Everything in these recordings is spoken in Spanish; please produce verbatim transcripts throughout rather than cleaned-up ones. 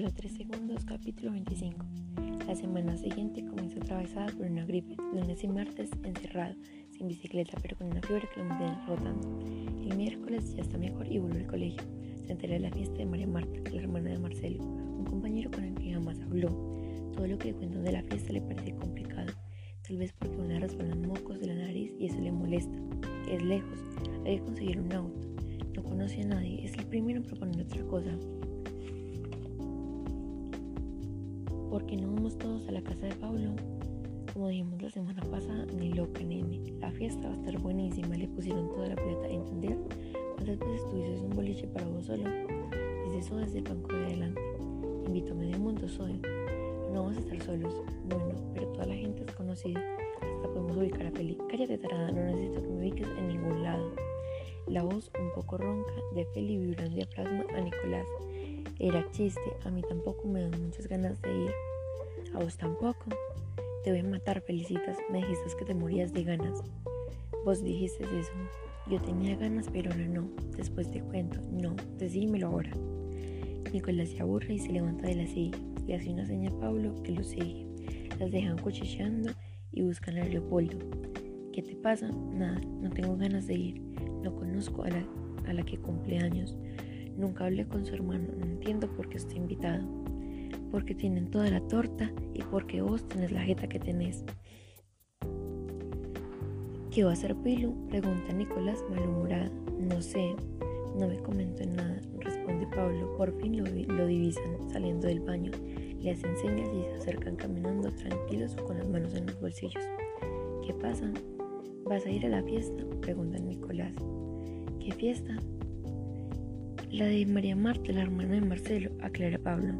solo tres segundos, capítulo veinticinco. La semana siguiente comenzó atravesada por una gripe, lunes y martes encerrado, sin bicicleta pero con una fiebre que lo mantenía rotando. El miércoles ya está mejor y volvió al colegio. Se enteró de la fiesta de María Marta, la hermana de Marcelo, un compañero con el que jamás habló. Todo lo que le cuentan de la fiesta le parece complicado, tal vez porque una resbalan mocos de la nariz y eso le molesta. Es lejos, hay que conseguir un auto. No conoce a nadie, es el primero en proponer otra cosa. ¿Por qué no vamos todos a la casa de Pablo? Como dijimos la semana pasada, ni loca, nene. La fiesta va a estar buenísima, le pusieron toda la plata, ¿entendés? ¿Cuántas veces tuviste un boliche para vos solo? Les eso desde el banco de adelante. Invito a medio mundo, soy. No vamos a estar solos. Bueno, pero toda la gente es conocida. Hasta podemos ubicar a Feli. Cállate, tarada, no necesito que me ubiques en ningún lado. La voz un poco ronca de Feli vibró en diafragma a Nicolás. Era chiste, a mí tampoco me dan muchas ganas de ir. A vos tampoco. Te voy a matar, Felicitas. Me dijiste que te morías de ganas. Vos dijiste eso. Yo tenía ganas, pero ahora no. Después te cuento. No, decímelo ahora. Nicolás se aburre y se levanta de la silla. Le hace una seña a Pablo que lo sigue. Las dejan cuchicheando y buscan a Leopoldo. ¿Qué te pasa? Nada, no tengo ganas de ir. No conozco a la, a la que cumple años. Nunca hablé con su hermano. No entiendo por qué estoy invitado. Porque tienen toda la torta y porque vos tenés la jeta que tenés. ¿Qué va a hacer Pilu? Pregunta Nicolás malhumorado. No sé, no me comentó nada, responde Pablo. Por fin lo, lo divisan saliendo del baño. Les enseñas y se acercan caminando tranquilos con las manos en los bolsillos. ¿Qué pasa? ¿Vas a ir a la fiesta? Pregunta Nicolás. ¿Qué fiesta? La de María Marta, la hermana de Marcelo, aclara Pablo.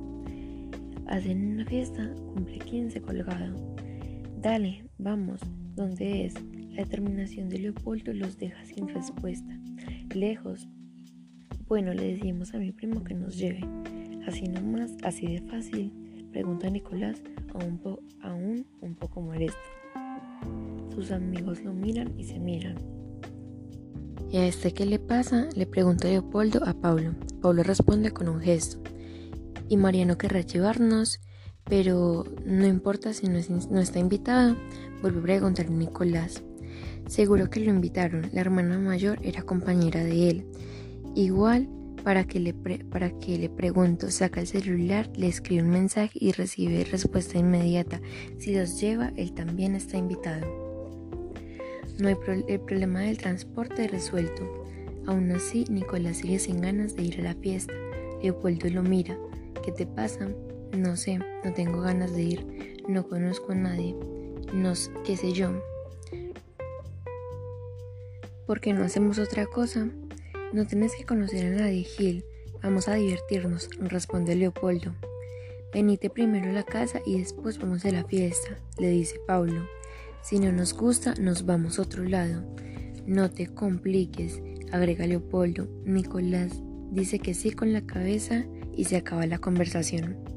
Hacen una fiesta, cumple quince colgado. Dale, vamos, ¿dónde es? La determinación de Leopoldo los deja sin respuesta. Lejos. Bueno, le decimos a mi primo que nos lleve. Así nomás, así de fácil, pregunta Nicolás, aún, po- aún un poco molesto. Sus amigos lo miran y se miran. ¿Y a este qué le pasa? Le pregunta Leopoldo a Pablo. Pablo responde con un gesto. Y Mariano querrá llevarnos, pero no importa si no, es, no está invitado, volvió a preguntar Nicolás. Seguro que lo invitaron, la hermana mayor era compañera de él. Igual, para que le, pre- para que le pregunto, saca el celular, le escribe un mensaje y recibe respuesta inmediata. Si los lleva, él también está invitado. No hay pro- el problema del transporte resuelto. Aún así, Nicolás sigue sin ganas de ir a la fiesta. Leopoldo lo mira. ¿Qué te pasa? No sé, no tengo ganas de ir. No conozco a nadie. No sé, qué sé yo. ¿Por qué no hacemos otra cosa? No tenés que conocer a nadie, Gil. Vamos a divertirnos, responde Leopoldo. Venite primero a la casa y después vamos a la fiesta, le dice Pablo. Si no nos gusta, nos vamos a otro lado. No te compliques, agrega Leopoldo. Nicolás dice que sí con la cabeza y se acaba la conversación.